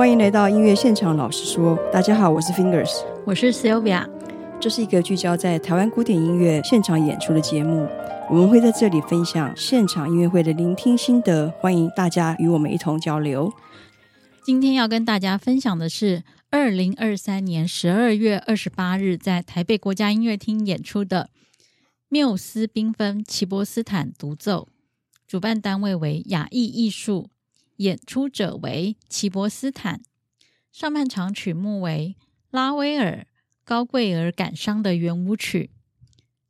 欢迎来到音乐现场老实说。大家好，我是 Fingers， 我是 Silvia。 这是一个聚焦在台湾古典音乐现场演出的节目，我们会在这里分享现场音乐会的聆听心得，欢迎大家与我们一同交流。今天要跟大家分享的是2023年12月28日在台北国家音乐厅演出的缪斯缤纷齐伯斯坦独奏，主办单位为雅艺艺术，演出者为齐伯斯坦。上半场曲目为拉威尔高贵尔感伤的圆舞曲、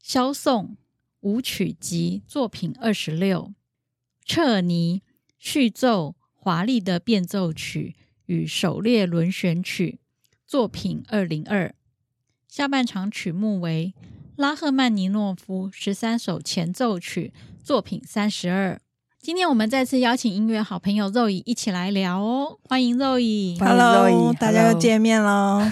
萧颂舞曲集作品26、彻尔尼序奏华丽的变奏曲与狩猎轮旋曲作品202。下半场曲目为拉赫曼尼诺夫13首前奏曲作品32。今天我们再次邀请音乐好朋友 Zoe 一起来聊哦，欢迎 Zoe。 Hello， 大家又见面咯。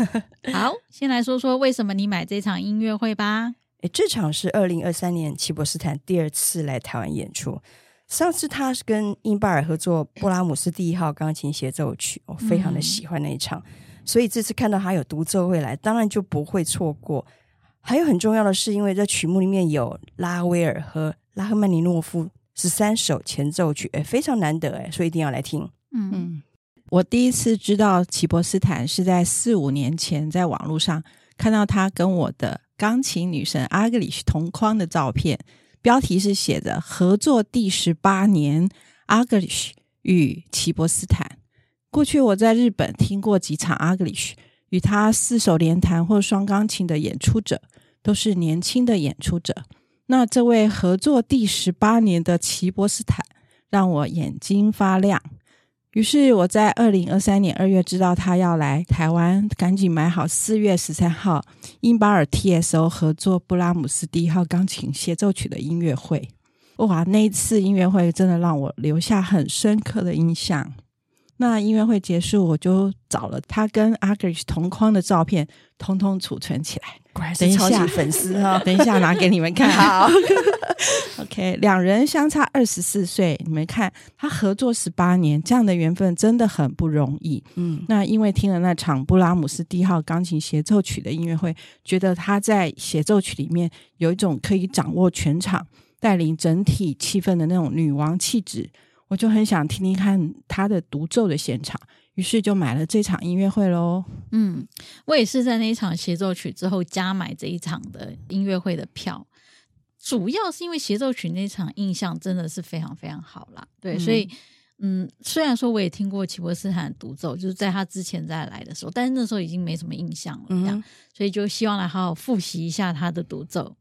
好，先来说说为什么你买这场音乐会吧。这场是2023年齐伯斯坦第二次来台湾演出，上次他是跟英巴尔合作布拉姆斯第一号钢琴协奏曲，我非常的喜欢那一场，所以这次看到他有独奏会来，当然就不会错过。还有很重要的是，因为在曲目里面有拉威尔和拉赫曼尼诺夫13首前奏曲，非常难得，所以一定要来听。嗯，我第一次知道齐伯斯坦是在4-5年前在网络上看到他跟我的钢琴女神阿格里什同框的照片，标题是写着合作第18年，阿格里什与齐伯斯坦。过去我在日本听过几场阿格里什与他4首连弹或双钢琴的演出者，都是年轻的演出者。那这位合作第18年的齐伯斯坦让我眼睛发亮，于是我在2023年2月知道他要来台湾，赶紧买好4月13号英巴尔 TSO 合作布拉姆斯第一号钢琴协奏曲的音乐会。哇，那一次音乐会真的让我留下很深刻的印象。那音乐会结束，我就找了他跟阿格里什同框的照片统统储存起来，果然是超级粉丝哦。等一下拿给你们看。好。OK， 两人相差24岁，你们看他合作18年，这样的缘分真的很不容易。嗯，那因为听了那场布拉姆斯第一号钢琴协奏曲的音乐会，觉得他在协奏曲里面有一种可以掌握全场带领整体气氛的那种女王气质，我就很想听听看他的独奏的现场，于是就买了这场音乐会咯。嗯，我也是在那一场协奏曲之后加买这一场的音乐会的票，主要是因为协奏曲那场印象真的是非常非常好啦。对，所以虽然说我也听过齐伯斯坦独奏，就是在他之前再来的时候，但是那时候已经没什么印象了这样，所以就希望来好好复习一下他的独奏。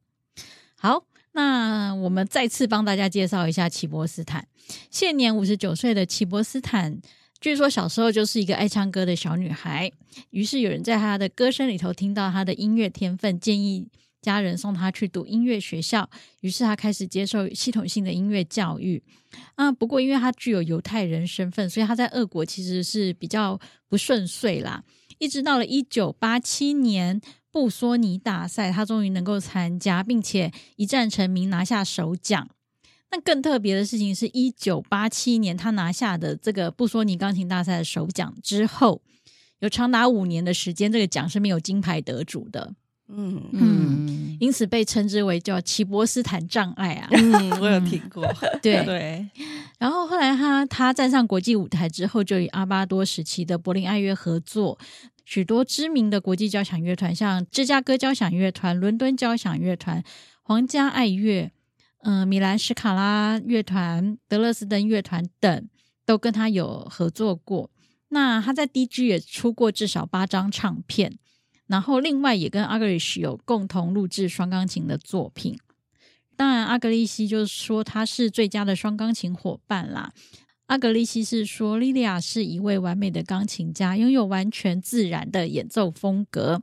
好，那我们再次帮大家介绍一下齐伯斯坦。现年59岁的齐伯斯坦，据说小时候就是一个爱唱歌的小女孩，于是有人在她的歌声里头听到她的音乐天分，建议家人送她去读音乐学校，于是她开始接受系统性的音乐教育。不过因为她具有犹太人身份，所以她在俄国其实是比较不顺遂啦。一直到了1987年布索尼大赛，他终于能够参加，并且一战成名，拿下首奖。那更特别的事情是1987年他拿下的这个布索尼钢琴大赛的首奖之后，有长达5年的时间这个奖是没有金牌得主的。因此被称之为叫齐伯斯坦障碍啊。我有听过。对。然后后来他站上国际舞台之后，就与阿巴多时期的柏林爱乐合作，许多知名的国际交响乐团，像芝加哥交响乐团、伦敦交响乐团、皇家爱乐、米兰史卡拉乐团、德勒斯登乐团等，都跟他有合作过。那他在 DG 也出过至少8张唱片，然后另外也跟阿格里什有共同录制双钢琴的作品。当然阿格里什就是说他是最佳的双钢琴伙伴啦。阿格里希是说，莉莉亚是一位完美的钢琴家，拥有完全自然的演奏风格。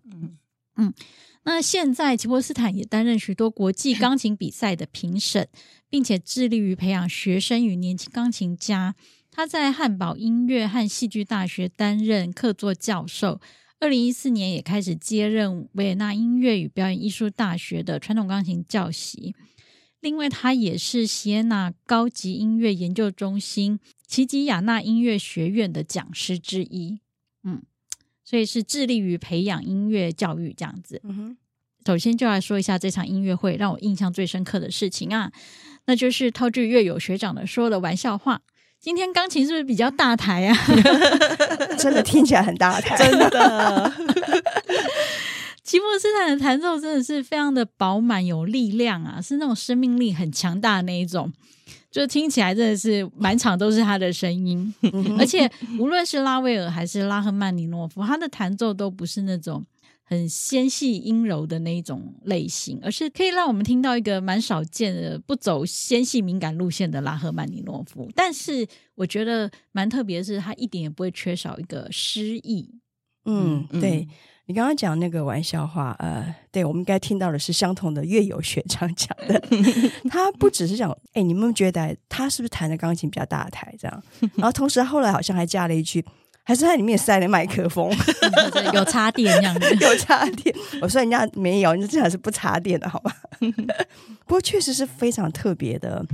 那现在齐伯斯坦也担任许多国际钢琴比赛的评审，并且致力于培养学生与年轻钢琴家。他在汉堡音乐和戏剧大学担任客座教授，2014年也开始接任维也纳音乐与表演艺术大学的传统钢琴教席。另外他也是锡耶纳高级音乐研究中心、齐吉亚纳音乐学院的讲师之一。嗯，所以是致力于培养音乐教育这样子。嗯哼，首先就来说一下这场音乐会让我印象最深刻的事情啊，那就是涛剧乐友学长的说的玩笑话。今天钢琴是不是比较大台啊？真的听起来很大台，真的。齐默斯坦的弹奏真的是非常的饱满有力量啊，是那种生命力很强大的那一种，就听起来真的是满场都是他的声音。而且无论是拉威尔还是拉赫曼尼诺夫，他的弹奏都不是那种很纤细阴柔的那一种类型，而是可以让我们听到一个蛮少见的不走纤细敏感路线的拉赫曼尼诺夫。但是我觉得蛮特别的是，他一点也不会缺少一个诗意。嗯，对，你刚刚讲那个玩笑话，对，我们应该听到的是相同的乐友学长讲的。他不只是讲，哎，你们觉得他是不是弹的钢琴比较大台这样？然后同时后来好像还加了一句，还是他里面塞了麦克风，有插电这样子。有插电，我说人家没有，人家这还是不插电的好吧？不过确实是非常特别的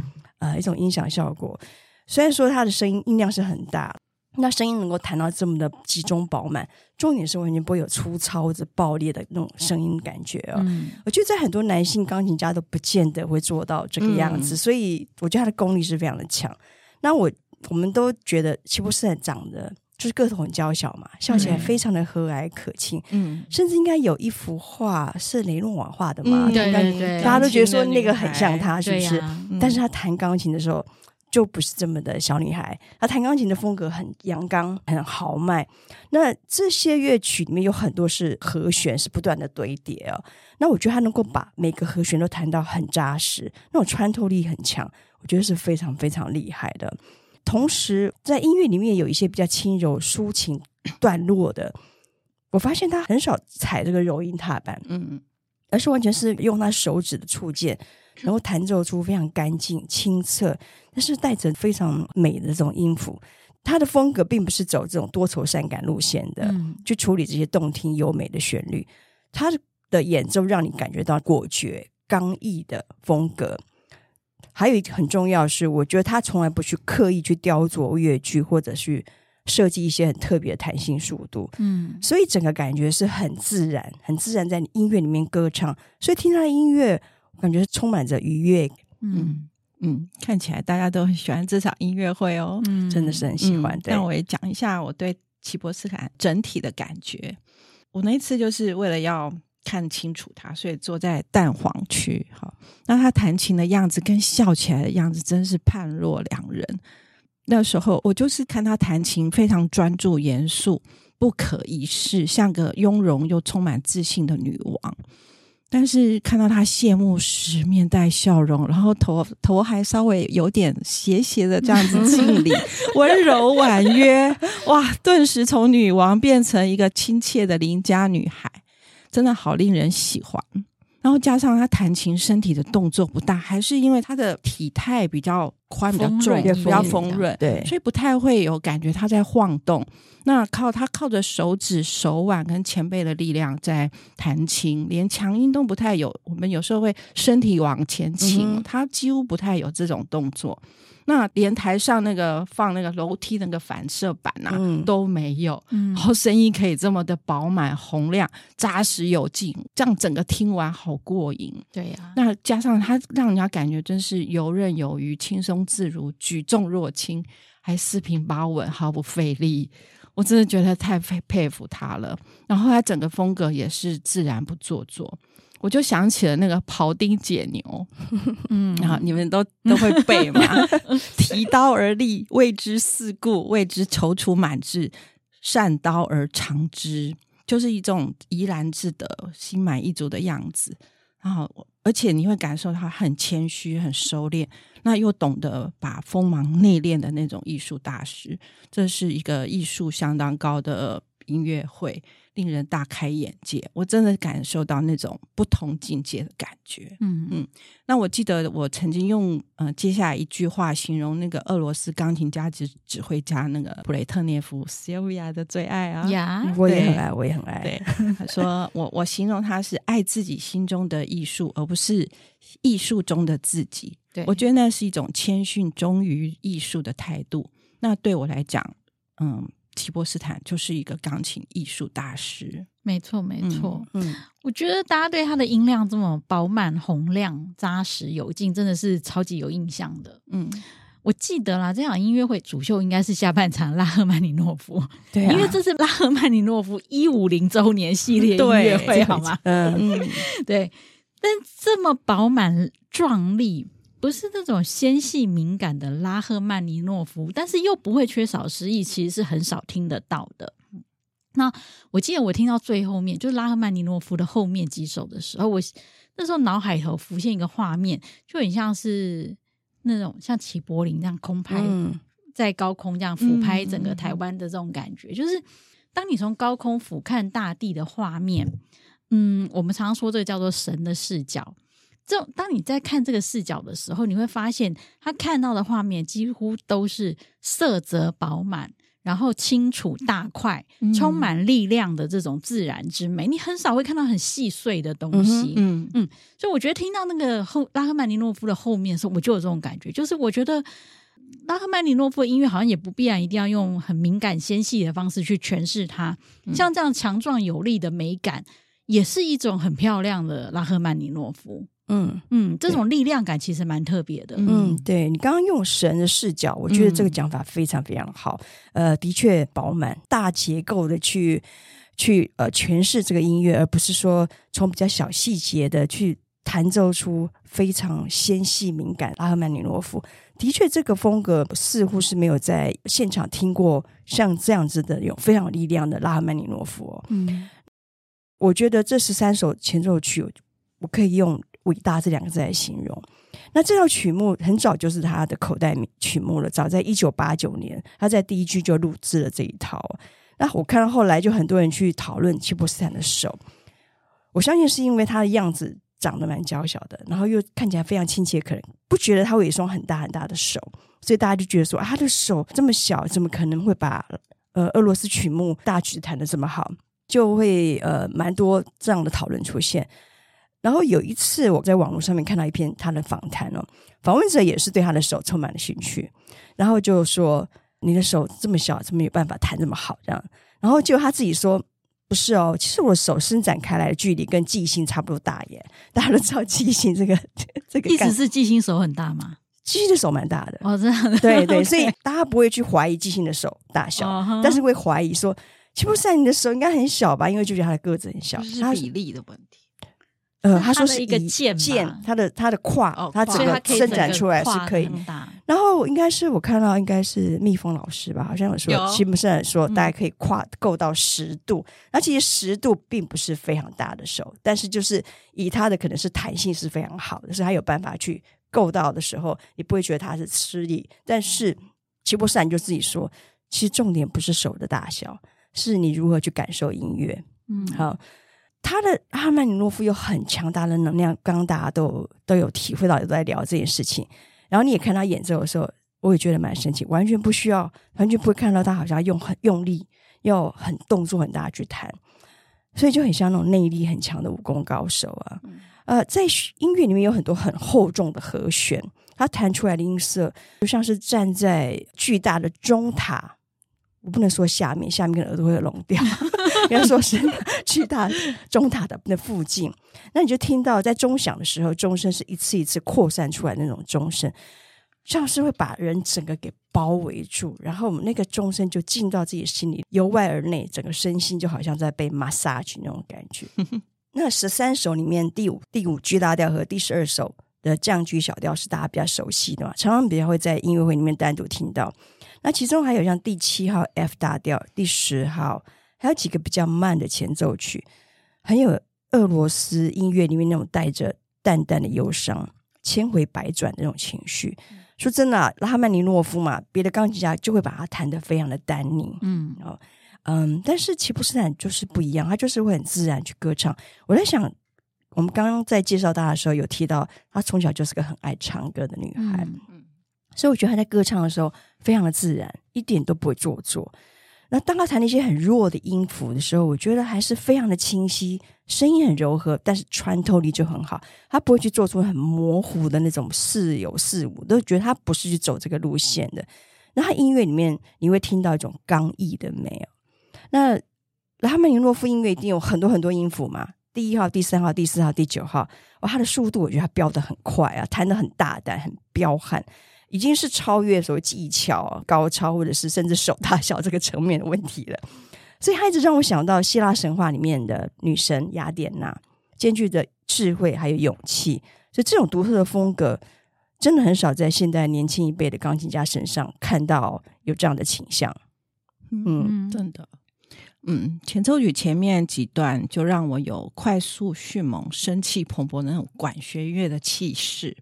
一种音响效果。虽然说他的声音音量是很大。那声音能够弹到这么的集中饱满，重点是完全不会有粗糙或者爆裂的那种声音感觉哦。我觉得在很多男性钢琴家都不见得会做到这个样子，所以我觉得他的功力是非常的强。那我们都觉得齐默斯坦长得就是个头很娇小嘛，笑起来非常的和蔼可亲，甚至应该有一幅画是雷诺瓦画的嘛，对对对，大家都觉得说那个很像他，是不是？但是他弹钢琴的时候就不是这么的小女孩，她弹钢琴的风格很阳刚很豪迈。那这些乐曲里面有很多是和弦是不断的堆叠哦。那我觉得她能够把每个和弦都弹到很扎实，那种穿透力很强，我觉得是非常非常厉害的。同时在音乐里面有一些比较轻柔抒情段落的，我发现她很少踩这个柔音踏板，而是完全是用她手指的触键，然后弹奏出非常干净清澈，但是带着非常美的这种音符。他的风格并不是走这种多愁善感路线的，去处理这些动听优美的旋律。他的演奏让你感觉到果决刚毅的风格。还有一个很重要的是，我觉得他从来不去刻意去雕琢乐句，或者去设计一些很特别的弹性速度，所以整个感觉是很自然，很自然在音乐里面歌唱。所以听他的音乐感觉充满着愉悦。看起来大家都很喜欢这场音乐会哦，真的是很喜欢。那我也讲一下我对齐默斯坦整体的感觉。我那一次就是为了要看清楚他，所以坐在蛋黄区。那他弹琴的样子跟笑起来的样子真是判若两人。那时候我就是看他弹琴非常专注严肃，不可一世，像个雍容又充满自信的女王。但是看到他谢幕时面带笑容，然后头还稍微有点斜斜的这样子敬礼，温柔婉约，哇，顿时从女王变成一个亲切的邻家女孩，真的好令人喜欢。然后加上他弹琴身体的动作不大，还是因为他的体态比较宽比较重比较丰润，对，所以不太会有感觉他在晃动。那他靠着手指手腕跟前辈的力量在弹琴，连强音都不太有。我们有时候会身体往前倾，他几乎不太有这种动作。那连台上那个放那个楼梯那个反射板啊，都没有，然后声音可以这么的饱满洪亮扎实有劲，这样整个听完好过瘾。对啊，那加上他让人家感觉真是游刃有余轻松自如，举重若轻，还四平八稳毫不费力。我真的觉得太佩服他了。然后他整个风格也是自然不做作。我就想起了那个庖丁解牛，然后你们都会背嘛。提刀而立，未知四顾，未知踌躇满志，善刀而长之，就是一种怡然自得心满意足的样子。然后而且你会感受他很谦虚很收敛，那又懂得把锋芒内敛的那种艺术大师。这是一个艺术相当高的音乐会，令人大开眼界。我真的感受到那种不同境界的感觉。那我记得我曾经用接下来一句话形容那个俄罗斯钢琴家指挥家那个普雷特涅夫 Silvia 的最爱啊，我也很爱对，他说我形容他是爱自己心中的艺术，而不是艺术中的自己。对，我觉得那是一种谦逊忠于艺术的态度。那对我来讲提波斯坦就是一个钢琴艺术大师。没错没错，我觉得大家对他的音量这么饱满洪亮扎实有劲真的是超级有印象的。我记得啦，这场音乐会主秀应该是下半场拉赫曼尼诺夫，对、啊，因为这是拉赫曼尼诺夫150周年系列音乐会，好吗？对。但这么饱满壮丽，不是那种纤细敏感的拉赫曼尼诺夫，但是又不会缺少诗意，其实是很少听得到的。那我记得我听到最后面，就是拉赫曼尼诺夫的后面几首的时候，我那时候脑海头浮现一个画面，就很像是那种像齐柏林这样空拍、在高空这样俯拍整个台湾的这种感觉、就是当你从高空俯瞰大地的画面，我们常说这个叫做神的视角，这当你在看这个视角的时候，你会发现他看到的画面几乎都是色泽饱满，然后清楚大块、充满力量的这种自然之美，你很少会看到很细碎的东西。所以我觉得听到那个拉赫曼尼诺夫的后面的时候，我就有这种感觉，就是我觉得拉赫曼尼诺夫的音乐好像也不必然一定要用很敏感纤细的方式去诠释它，像这样强壮有力的美感也是一种很漂亮的拉赫曼尼诺夫。这种力量感其实蛮特别的。对，你刚刚用神的视角，我觉得这个讲法非常非常好。的确饱满大结构的去诠释这个音乐，而不是说从比较小细节的去弹奏出非常纤细敏感。拉赫曼尼诺夫的确这个风格似乎是没有在现场听过像这样子的有非常有力量的拉赫曼尼诺夫、我觉得这13首前奏曲我可以用伟大这两个字来形容。那这套曲目很早就是他的口袋曲目了，早在1989年他在DG就录制了这一套。那我看到后来就很多人去讨论齐波斯坦的手，我相信是因为他的样子长得蛮娇小的，然后又看起来非常亲切可人，不觉得他会有一双很大很大的手，所以大家就觉得说、他的手这么小怎么可能会把俄罗斯曲目大曲弹得这么好，就会蛮多这样的讨论出现。然后有一次我在网络上面看到一篇他的访谈，访问者也是对他的手充满了兴趣，然后就说你的手这么小怎么有办法弹这么好这样，然后就他自己说不是哦，其实我的手伸展开来的距离跟纪星差不多大耶。大家都知道纪星这个意思是纪星手很大吗？纪星的手蛮大的哦，这样的对对，所以大家不会去怀疑纪星的手大小，但是会怀疑说齐波斯坦你的手应该很小吧，因为就觉得他的个子很小，是比例的问题。他说是一个剑，他的胯，他整个伸展出来是可以。然后应该是我看到应该是蜜蜂老师吧，好像有说齐波斯坦说大家可以胯够到10度，那其实10度并不是非常大的手，但是就是以他的可能是弹性是非常好的，所以他有办法去够到的时候，你不会觉得他是吃力。但是齐波斯坦就自己说，其实重点不是手的大小，是你如何去感受音乐。好。他的拉赫曼尼诺夫有很强大的能量，刚刚大家都有体会到，有在聊这件事情。然后你也看他演奏的时候，我也觉得蛮神奇，完全不需要，完全不会看到他好像用很用力，要很动作很大去弹，所以就很像那种内力很强的武功高手啊。在音乐里面有很多很厚重的和弦，他弹出来的音色就像是站在巨大的钟塔。我不能说下面可能耳朵会聋掉，不要说是巨大钟塔的那附近，那你就听到在钟响的时候，钟声是一次一次扩散出来的那种钟声，像是会把人整个给包围住，然后我们那个钟声就进到自己心里，由外而内，整个身心就好像在被 massage 那种感觉。那13首里面第五 G 大调和第12首的降 G 小调是大家比较熟悉的嘛，常常比较会在音乐会里面单独听到。那其中还有像第7号 F 大调、第10号，还有几个比较慢的前奏曲，很有俄罗斯音乐里面那种带着淡淡的忧伤、千回百转的那种情绪。说真的，拉赫曼尼诺夫嘛，别的钢琴家就会把它弹得非常的单宁，但是齐波斯坦就是不一样，他就是会很自然去歌唱。我在想，我们刚刚在介绍他的时候有提到，他从小就是个很爱唱歌的女孩。所以我觉得他在歌唱的时候非常的自然，一点都不会做作。那当他弹那些很弱的音符的时候，我觉得还是非常的清晰，声音很柔和，但是穿透力就很好，他不会去做出很模糊的那种似有似无，都觉得他不是去走这个路线的。那他音乐里面你会听到一种刚毅的美哦。那拉赫曼尼诺夫音乐一定有很多很多音符嘛，第一号、第三号、第四号、第九号，哇，他的速度我觉得他飙得很快啊，弹得很大胆、很彪悍，已经是超越所谓技巧、高超或者是甚至手大小这个层面的问题了。所以他一直让我想到希腊神话里面的女神雅典娜，兼具的智慧还有勇气，所以这种独特的风格真的很少在现代年轻一辈的钢琴家身上看到有这样的倾向。 嗯，真的。嗯，前奏曲前面几段就让我有快速迅猛、生气蓬勃的那种管弦乐的气势。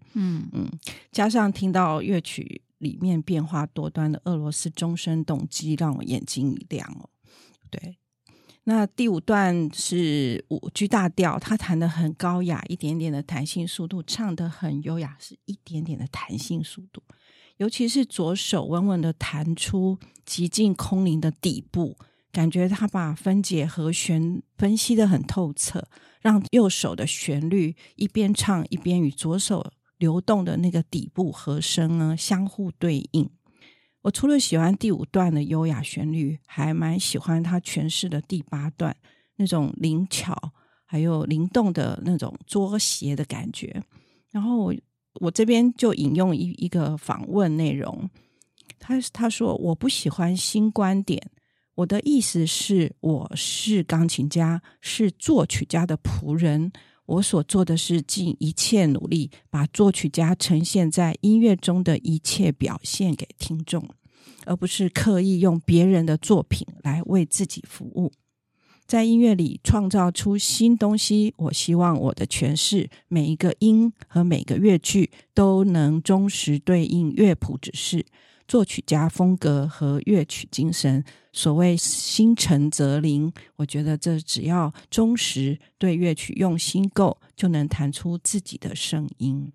加上听到乐曲里面变化多端的俄罗斯钟声动机，让我眼睛一亮哦。对，那第五段是 5G 大调，它弹得很高雅，一点点的弹性速度，唱得很优雅，是一点点的弹性速度。尤其是左手稳稳的弹出极尽空灵的底部，感觉他把分解和弦分析得很透彻，让右手的旋律一边唱一边与左手流动的那个底部和声呢相互对应。我除了喜欢第五段的优雅旋律，还蛮喜欢他诠释的第八段那种灵巧还有灵动的那种捉挟的感觉。然后我这边就引用一个访问内容， 他说，我不喜欢新观点，我的意思是我是钢琴家，是作曲家的仆人，我所做的是尽一切努力把作曲家呈现在音乐中的一切表现给听众，而不是刻意用别人的作品来为自己服务。在音乐里创造出新东西，我希望我的诠释每一个音和每个乐句都能忠实对应乐谱指示、作曲家风格和乐曲精神。所谓心诚则灵，我觉得这只要忠实对乐曲用心够，就能弹出自己的声音。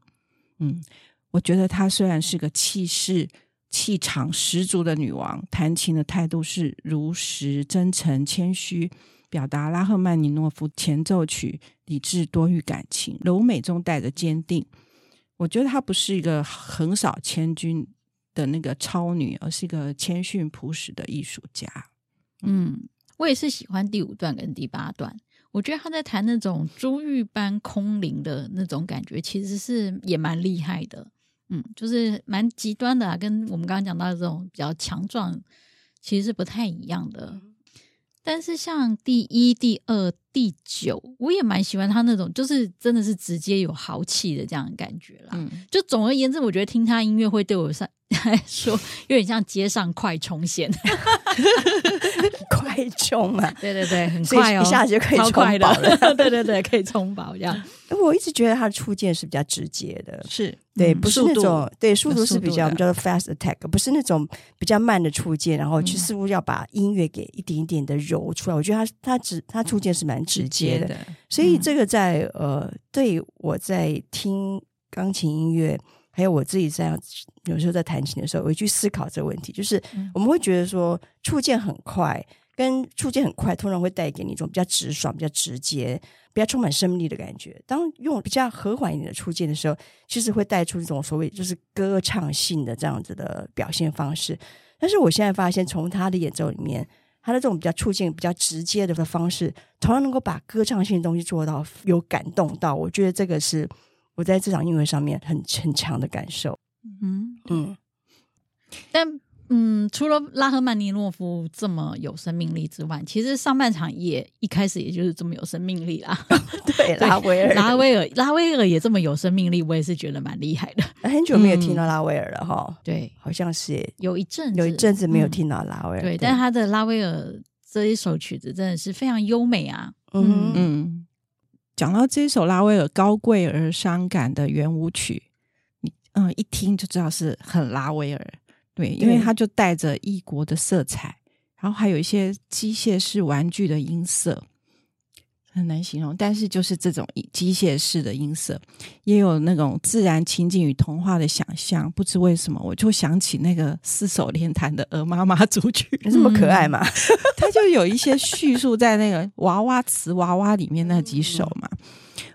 我觉得她虽然是个气势气场十足的女王，弹琴的态度是如实、真诚、谦虚，表达拉赫曼尼诺夫前奏曲理智多于感情，柔美中带着坚定。我觉得她不是一个横扫千军的那个超女，而是一个谦逊朴实的艺术家。我也是喜欢第五段跟第八段，我觉得他在弹那种珠玉般空灵的那种感觉，其实是也蛮厉害的。就是蛮极端的，跟我们刚刚讲到的这种比较强壮其实是不太一样的。但是像第一、第二、第九，我也蛮喜欢他那种就是真的是直接有豪气的这样的感觉啦。就总而言之，我觉得听他音乐会对我来说有点像街上快冲线。快冲啊，对对对，很快哦，一下子就可以冲饱了。对对对，可以冲饱这样。我一直觉得他的触键是比较直接的，是对，不是那种对速度是比较我们叫做 fast attack， 不是那种比较慢的触键，然后去似乎要把音乐给一点一点的揉出来。我觉得他触键是蛮直接的，所以这个在对我在听钢琴音乐，还有我自己在有时候在弹琴的时候，我会去思考这个问题，就是我们会觉得说触键很快。跟触键很快通常会带给你一种比较直爽、比较直接、比较充满生命力的感觉，当用比较和缓一点的触键的时候，其实会带出一种所谓就是歌唱性的这样子的表现方式。但是我现在发现从他的演奏里面，他的这种比较触键比较直接的方式，同样能够把歌唱性的东西做到有感动到，我觉得这个是我在这场音乐上面很强的感受。除了拉赫曼尼诺夫这么有生命力之外，其实上半场也一开始也就是这么有生命力啦。对，拉威尔也这么有生命力，我也是觉得蛮厉害的。很久没有听到拉威尔了哈。对，好像是有一阵子没有听到拉威尔。对，但他的拉威尔这一首曲子真的是非常优美啊。讲到这一首拉威尔高贵而伤感的圆舞曲，一听就知道是很拉威尔。对，因为它就带着异国的色彩，然后还有一些机械式玩具的音色，很难形容，但是就是这种机械式的音色，也有那种自然情景与童话的想象。不知为什么，我就想起那个四手联弹的鹅妈妈组曲，这么可爱嘛。它就有一些叙述在那个娃娃词娃娃里面那几首嘛。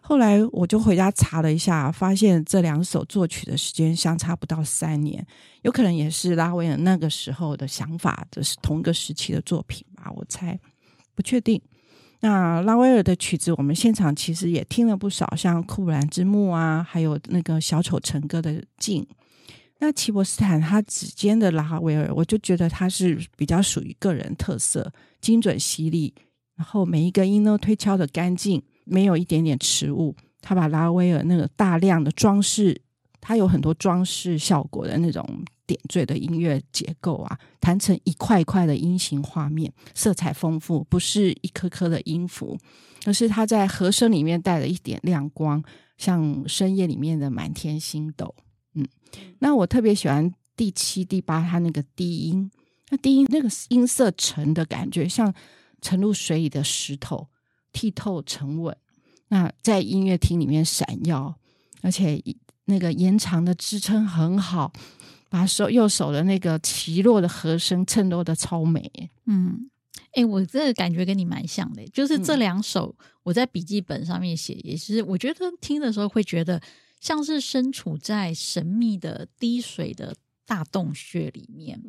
后来我就回家查了一下，发现这两首作曲的时间相差不到3年，有可能也是拉威尔那个时候的想法，这是同一个时期的作品吧，我猜，不确定。那拉威尔的曲子我们现场其实也听了不少，像库布兰之墓啊，还有那个小丑成歌的镜。那齐伯斯坦他指尖的拉威尔，我就觉得他是比较属于个人特色，精准犀利，然后每一个音都推敲的干净，没有一点点迟误。他把拉威尔那个大量的装饰，他有很多装饰效果的那种点缀的音乐结构啊，弹成一块一块的音形画面，色彩丰富，不是一颗颗的音符，而是他在和声里面带了一点亮光，像深夜里面的满天星斗。那我特别喜欢第7、第8它那个低音，那低音那个音色沉的感觉，像沉入水里的石头，剔透沉稳，那在音乐厅里面闪耀，而且那个延长的支撑很好，把右手的那个起落的和声衬托的超美。我这个感觉跟你蛮像的，就是这两首我在笔记本上面写，也是我觉得听的时候会觉得像是身处在神秘的滴水的大洞穴里面，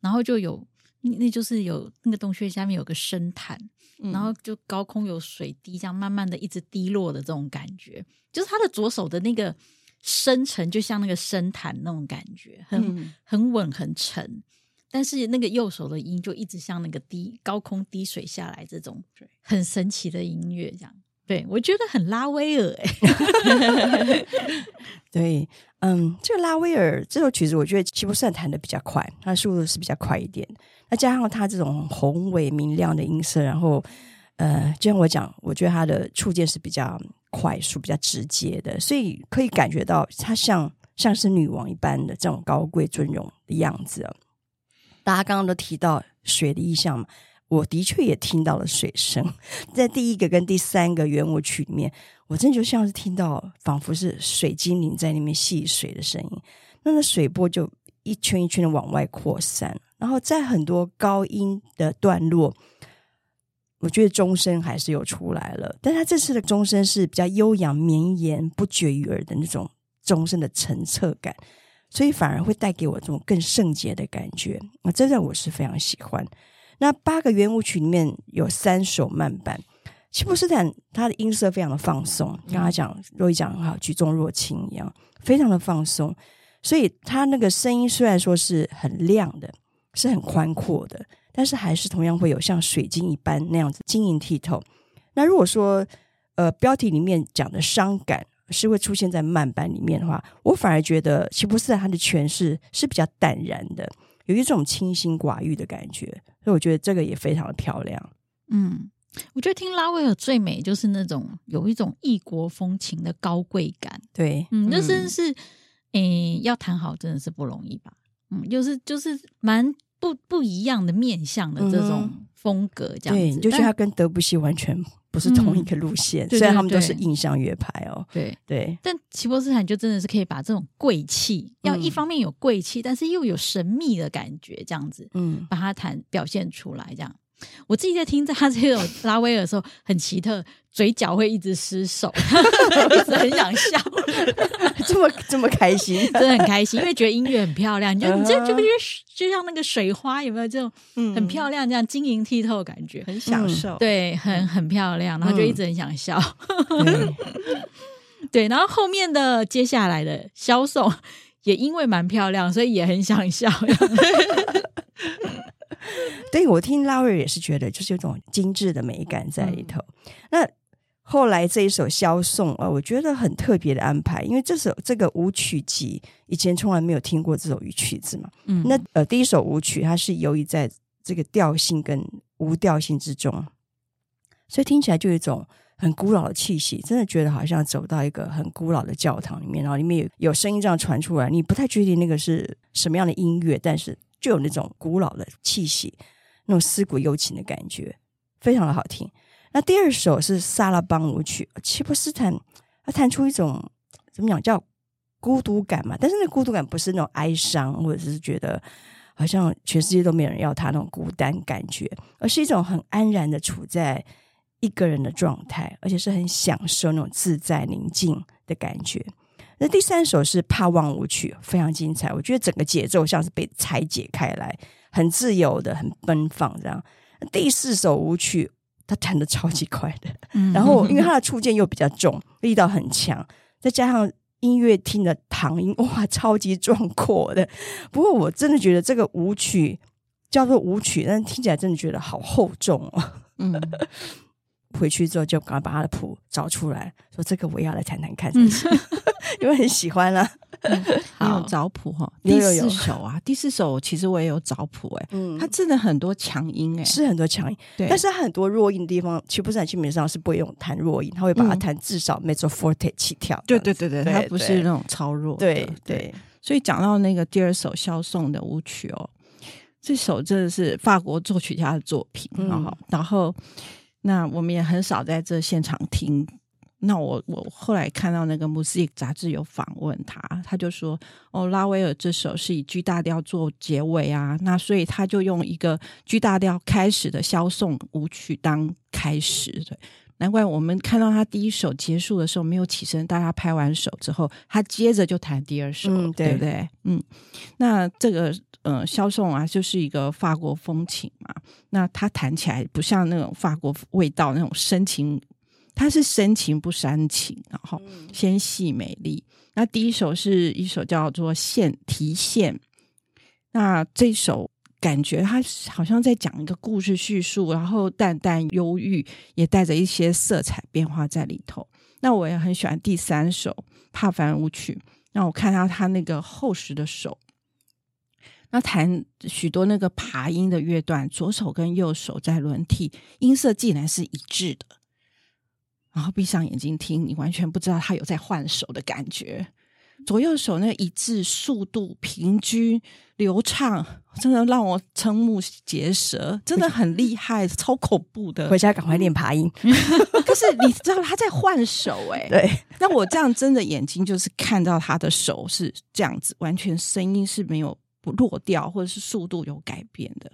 然后就有那就是有那个洞穴下面有个深潭，然后就高空有水滴，这样慢慢的一直滴落的这种感觉，就是他的左手的那个深沉就像那个深潭那种感觉，很稳很沉，但是那个右手的音就一直像那个高空滴水下来这种很神奇的音乐这样。对，我觉得很拉威尔对，这个拉威尔这首曲子，我觉得齐伯斯坦弹得比较快，它的速度是比较快一点，那加上它这种宏伟明亮的音色，然后就像我讲，我觉得它的触键是比较快速比较直接的，所以可以感觉到它像是女王一般的这种高贵尊荣的样子。大家刚刚都提到水的意象嘛，我的确也听到了水声，在第1个跟第3个圆舞曲里面，我真的就像是听到仿佛是水精灵在那边戏水的声音，那水波就一圈一圈的往外扩散，然后在很多高音的段落，我觉得钟声还是有出来了，但他这次的钟声是比较悠扬绵延不绝于耳的那种钟声的澄澈感，所以反而会带给我这种更圣洁的感觉，那这段我是非常喜欢。那8个圆舞曲里面有3首慢板，齐伯斯坦他的音色非常的放松，刚才讲若一讲好举重若轻一样，非常的放松，所以他那个声音虽然说是很亮的，是很宽阔的，但是还是同样会有像水晶一般那样子晶莹剔透。那如果说标题里面讲的伤感是会出现在慢板里面的话，我反而觉得齐伯斯坦他的诠释是比较淡然的，有一种清心寡欲的感觉，所以我觉得这个也非常的漂亮。我觉得听拉威尔最美就是那种有一种异国风情的高贵感。对，那真的是要弹好真的是不容易吧。就是蛮不一样的面向的这种风格这样子。对，你就觉得他跟德布西完全不是同一个路线，虽然他们都是印象乐派哦。对，但齐伯斯坦就真的是可以把这种贵气，要一方面有贵气，但是又有神秘的感觉，这样子，把它表现出来。这样，我自己在听他这种拉威尔的时候，很奇特，嘴角会一直失手，一直很想笑，这么开心，真的很开心，因为觉得音乐很漂亮，你就觉得就像那个水花有没有这种很漂亮这样晶莹剔透的感觉，很享受，对，很漂亮，然后就一直很想笑对，然后后面的接下来的萧颂也因为蛮漂亮所以也很想笑对，我听拉威尔也是觉得就是有种精致的美感在里头。那后来这一首萧颂我觉得很特别的安排，因为这个舞曲集以前从来没有听过这首曲子嘛。那第一首舞曲它是游移在这个调性跟无调性之中，所以听起来就有一种很古老的气息，真的觉得好像走到一个很古老的教堂里面，然后里面有声音这样传出来，你不太确定那个是什么样的音乐，但是就有那种古老的气息，那种思古幽情的感觉，非常的好听。那第二首是萨拉邦舞曲，齐伯斯坦他弹出一种怎么讲叫孤独感嘛，但是那孤独感不是那种哀伤或者是觉得好像全世界都没有人要他那种孤单感觉，而是一种很安然的处在一一个人的状态，而且是很享受那种自在宁静的感觉。那第三首是帕旺舞曲，非常精彩，我觉得整个节奏像是被拆解开来，很自由的，很奔放这样。第四首舞曲他弹得超级快的，然后因为他的触键又比较重，力道很强，再加上音乐厅的唐音，哇，超级壮阔的。不过我真的觉得这个舞曲叫做舞曲，但听起来真的觉得好厚重哦。回去之后就赶快把他的谱找出来，说这个我要来谈谈看，因为很喜欢啦。你有找谱哈？第四首啊，第四首其实我也有找谱哎，它真的很多强音哎，是很多强音，但是它很多弱音的地方，其实不是很基本上是不会用弹弱音，它会把它弹至少 mezzo forte 起跳。对对对对，它不是那种超弱。对对，所以讲到那个第二首肖颂的舞曲哦，这首真的是法国作曲家的作品，然后。那我们也很少在这现场听。那我后来看到那个 Muzik 杂志有访问他，他就说哦，拉威尔这首是以 G 大调做结尾啊，那所以他就用一个 G 大调开始的肖颂舞曲当开始。对，难怪我们看到他第一首结束的时候没有起身，大家拍完手之后他接着就弹第二首，对不对？那这个肖颂啊就是一个法国风情嘛，那他弹起来不像那种法国味道那种深情，他是深情不煽情，然后纤细美丽。那第一首是一首叫做提线，那这首感觉他好像在讲一个故事叙述，然后淡淡忧郁，也带着一些色彩变化在里头。那我也很喜欢第三首帕凡舞曲，那我看到他那个厚实的手，那弹许多那个爬音的乐段，左手跟右手在轮替，音色竟然是一致的，然后闭上眼睛听，你完全不知道他有在换手的感觉。左右手那一致，速度平均流畅，真的让我瞠目结舌，真的很厉害，超恐怖的。回家赶快练爬音。可是你知道他在换手哎、欸，对。那我这样睁着眼睛就是看到他的手是这样子，完全声音是没有落掉或者是速度有改变的。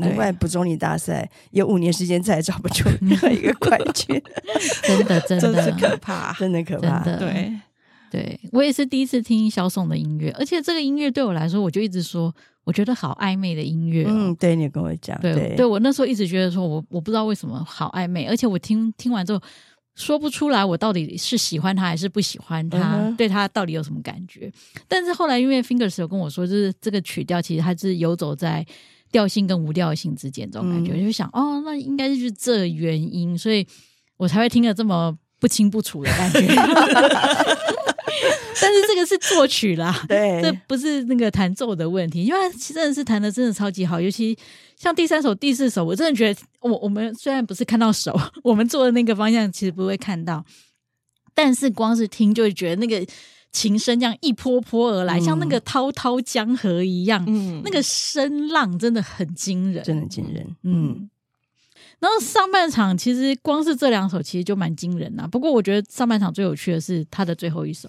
难怪补中里大赛有5年时间再也找不出一个冠军。真的是可怕，真的可怕。对，我也是第一次听肖颂的音乐，而且这个音乐对我来说，我就一直说我觉得好暧昧的音乐、对，你跟我讲，对，我那时候一直觉得说我不知道为什么好暧昧，而且我听完之后说不出来我到底是喜欢他还是不喜欢他，对他到底有什么感觉。但是后来因为 Fingers 有跟我说，就是这个曲调其实它是游走在调性跟无调性之间这种感觉，就想哦，那应该是这原因，所以我才会听得这么不清不楚的感觉。但是这个是作曲啦，对，这不是那个弹奏的问题，因为他真的是弹的真的超级好，尤其像第三首、第四首，我真的觉得我们虽然不是看到手，我们做的那个方向其实不会看到，但是光是听就会觉得那个琴声这样一波波而来，像那个滔滔江河一样，那个声浪真的很惊人，真的惊人，然后上半场其实光是这2首其实就蛮惊人啦，不过我觉得上半场最有趣的是他的最后一首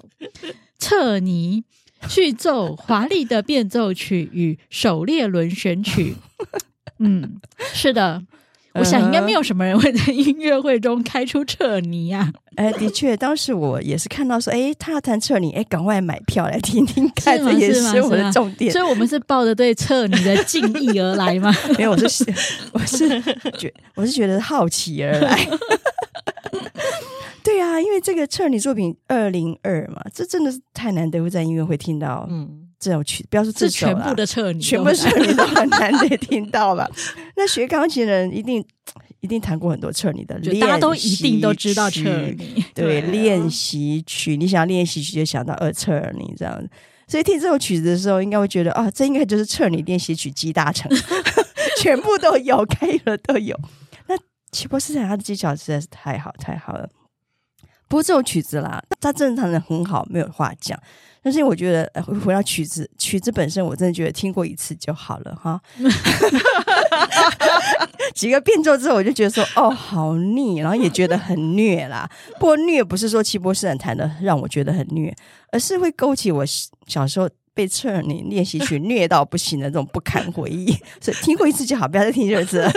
彻尼序奏华丽的变奏曲与狩猎轮旋曲。是的，我想应该没有什么人会在音乐会中开出彻尼啊。的确，当时我也是看到说他要弹彻尼，赶快买票来听听看，这也是我的重点。所以我们是抱着对彻尼的敬意而来吗？没有，我是觉得好奇而来。对啊，因为这个彻尼作品2002嘛，这真的是太难得会在音乐会听到这首曲，不要说这首啦，是全部的彻尼，全部彻尼都很难得听到了。那学钢琴的人一定弹过很多彻尼的练习曲，大家都一定都知道彻尼。对，练习曲，你想要练习曲就想到彻尼这样子，所以听这首曲子的时候，应该会觉得啊，这应该就是彻尼练习曲集大成，全部都有，该有的都有。那齐伯斯坦他的技巧实在是太好了。不过这首曲子啦，他真的弹得很好，没有话讲。但是我觉得回到曲子本身，我真的觉得听过一次就好了哈。几个变奏之后，我就觉得说好腻，然后也觉得很虐啦。不过虐不是说齐伯斯坦弹的让我觉得很虐，而是会勾起我小时候被彻尔尼练习曲虐到不行的这种不堪回忆所以听过一次就好，不要再听第二次了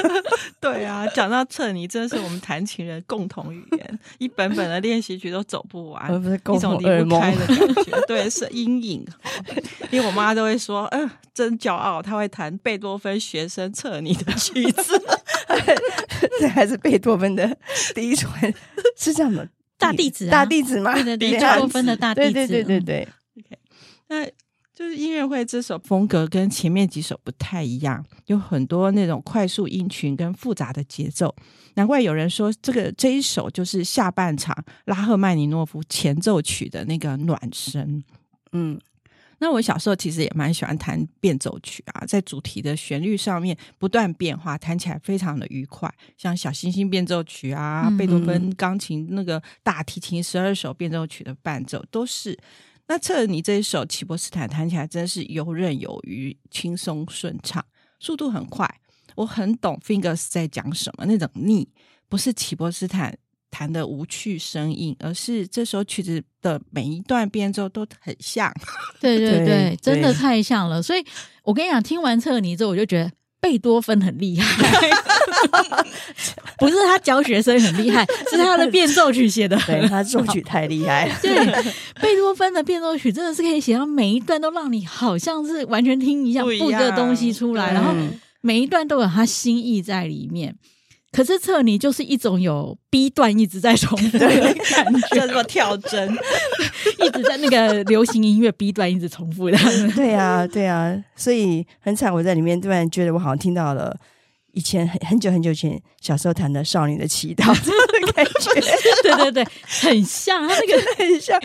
对啊，讲到彻尔尼真的是我们弹琴人共同语言一本本的练习曲都走不完一种离不开的感觉对，是阴影因为我妈都会说真骄傲她会弹贝多芬学生彻尔尼的曲子这还是贝多芬的第一传是这样的大弟子啊，大弟子吗？对对对，贝多芬的大弟子，对对对对对。Okay， 那就是音乐会这首风格跟前面几首不太一样，有很多那种快速音群跟复杂的节奏，难怪有人说这一首就是下半场拉赫曼尼诺夫前奏曲的那个暖身。嗯，那我小时候其实也蛮喜欢弹变奏曲啊，在主题的旋律上面不断变化，弹起来非常的愉快，像小星星变奏曲啊，贝多芬钢琴那个大提琴12首变奏曲的伴奏都是。那彻尔尼这一首齐伯斯坦弹起来真是游刃有余，轻松顺畅，速度很快，我很懂 Fingers 在讲什么，那种腻不是齐伯斯坦弹的无趣生硬，而是这首曲子的每一段变奏都很像对对 对， 对真的太像了，所以我跟你讲听完彻尔尼之后我就觉得贝多芬很厉害不是他教学生很厉害是他的变奏曲写的对，他奏曲太厉害了对，贝多芬的变奏曲真的是可以写到每一段都让你好像是完全听一下不一个东西出来，然后每一段都有他心意在里面，可是彻尔尼就是一种有 B 段一直在重复的感觉叫做跳针一直在那个流行音乐 B 段一直重复的对啊对啊，所以很惨，我在里面突然觉得我好像听到了以前很久很久前小时候弹的少女的祈祷这个感觉对对对，很像，他那个很像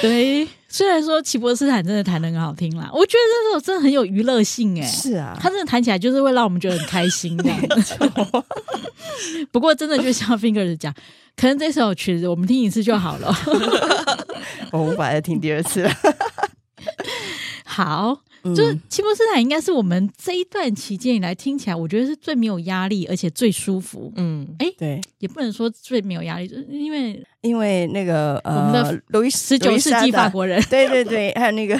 对，虽然说齐伯斯坦真的弹得很好听啦，我觉得这首真的很有娱乐性，是啊，他真的弹起来就是会让我们觉得很开心的不过真的就像 Fingers 讲，可能这首曲子我们听一次就好了我无法再听第二次了好，就是齐伯斯坦应该是我们这一段期间以来听起来我觉得是最没有压力而且最舒服，对，也不能说最没有压力，因为那个我们的19世纪法国人对对对，还有那个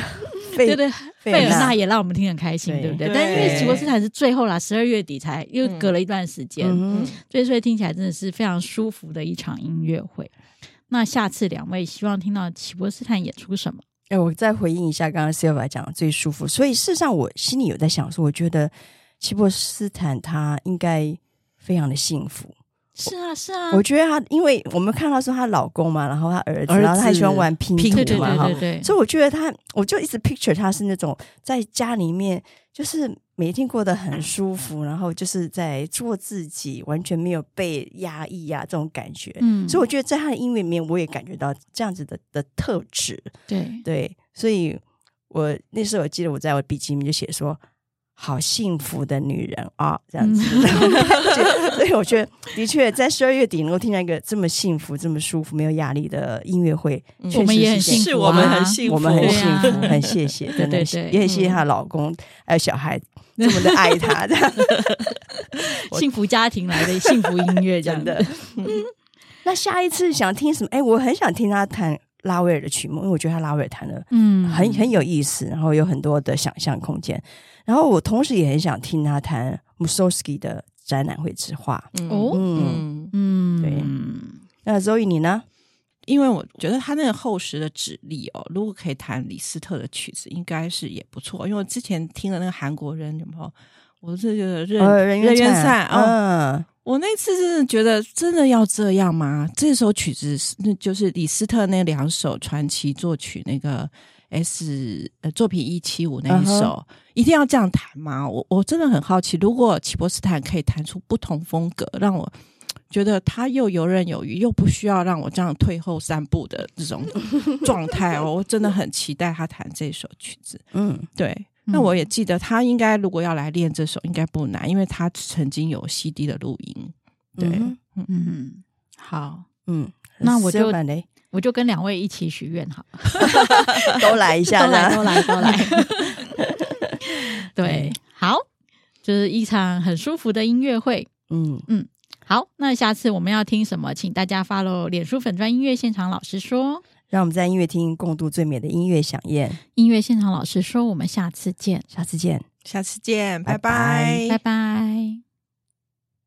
对对，费尔纳也让我们听很开心， 对不对？对，但因为齐伯斯坦是最后啦，12月底才又隔了一段时间，所以听起来真的是非常舒服的一场音乐会。那下次两位希望听到齐伯斯坦演出什么？我再回应一下刚刚 Silvia 讲的最舒服，所以事实上我心里有在想说，我觉得齐伯斯坦他应该非常的幸福，是啊是啊，我觉得他因为我们看到说他老公嘛，然后他儿子然后他还喜欢玩拼图嘛，对，所以我觉得我就一直 picture 他是那种在家里面就是每天过得很舒服，然后就是在做自己，完全没有被压抑啊这种感觉，所以我觉得在他的音乐里面我也感觉到这样子 的特质，对对，所以我那时候我记得我在我笔记里面就写说好幸福的女人啊，这样子所以我觉得的确在12月底能够听到一个这么幸福这么舒服没有压力的音乐会，我们也很幸福，我们很幸福，我们很幸福，很谢谢，真的也很谢谢她老公还有小孩这么的爱她幸福家庭来的幸福音乐这样的那下一次想听什么？我很想听她弹拉威尔的曲目，因为我觉得他拉威尔弹的很有意思，然后有很多的想象空间，然后我同时也很想听他弹 Mussorgsky 的展览会之画。那 Zoe 你呢？因为我觉得他那个厚实的指力如果可以弹李斯特的曲子应该是也不错，因为我之前听了那个韩国人有没有，我是觉得任元灿我那次真的觉得真的要这样吗？这首曲子就是李斯特那两首传奇作曲那个作品175那一首，一定要这样弹吗？我真的很好奇，如果齐伯斯坦可以弹出不同风格，让我觉得他又游刃有余，又不需要让我这样退后三步的这种状态我真的很期待他弹这首曲子。对，那我也记得他应该如果要来练这首应该不难，因为他曾经有 CD 的录音。对，好，那我就跟两位一起许愿好了都来一下啦都来对，好，就是一场很舒服的音乐会。好，那下次我们要听什么请大家 follow 脸书粉专音乐现场老师说，让我们在音乐厅共度最美的音乐饗宴。音乐现场老师说，我们下次见，下次见，下次见，拜拜，拜拜。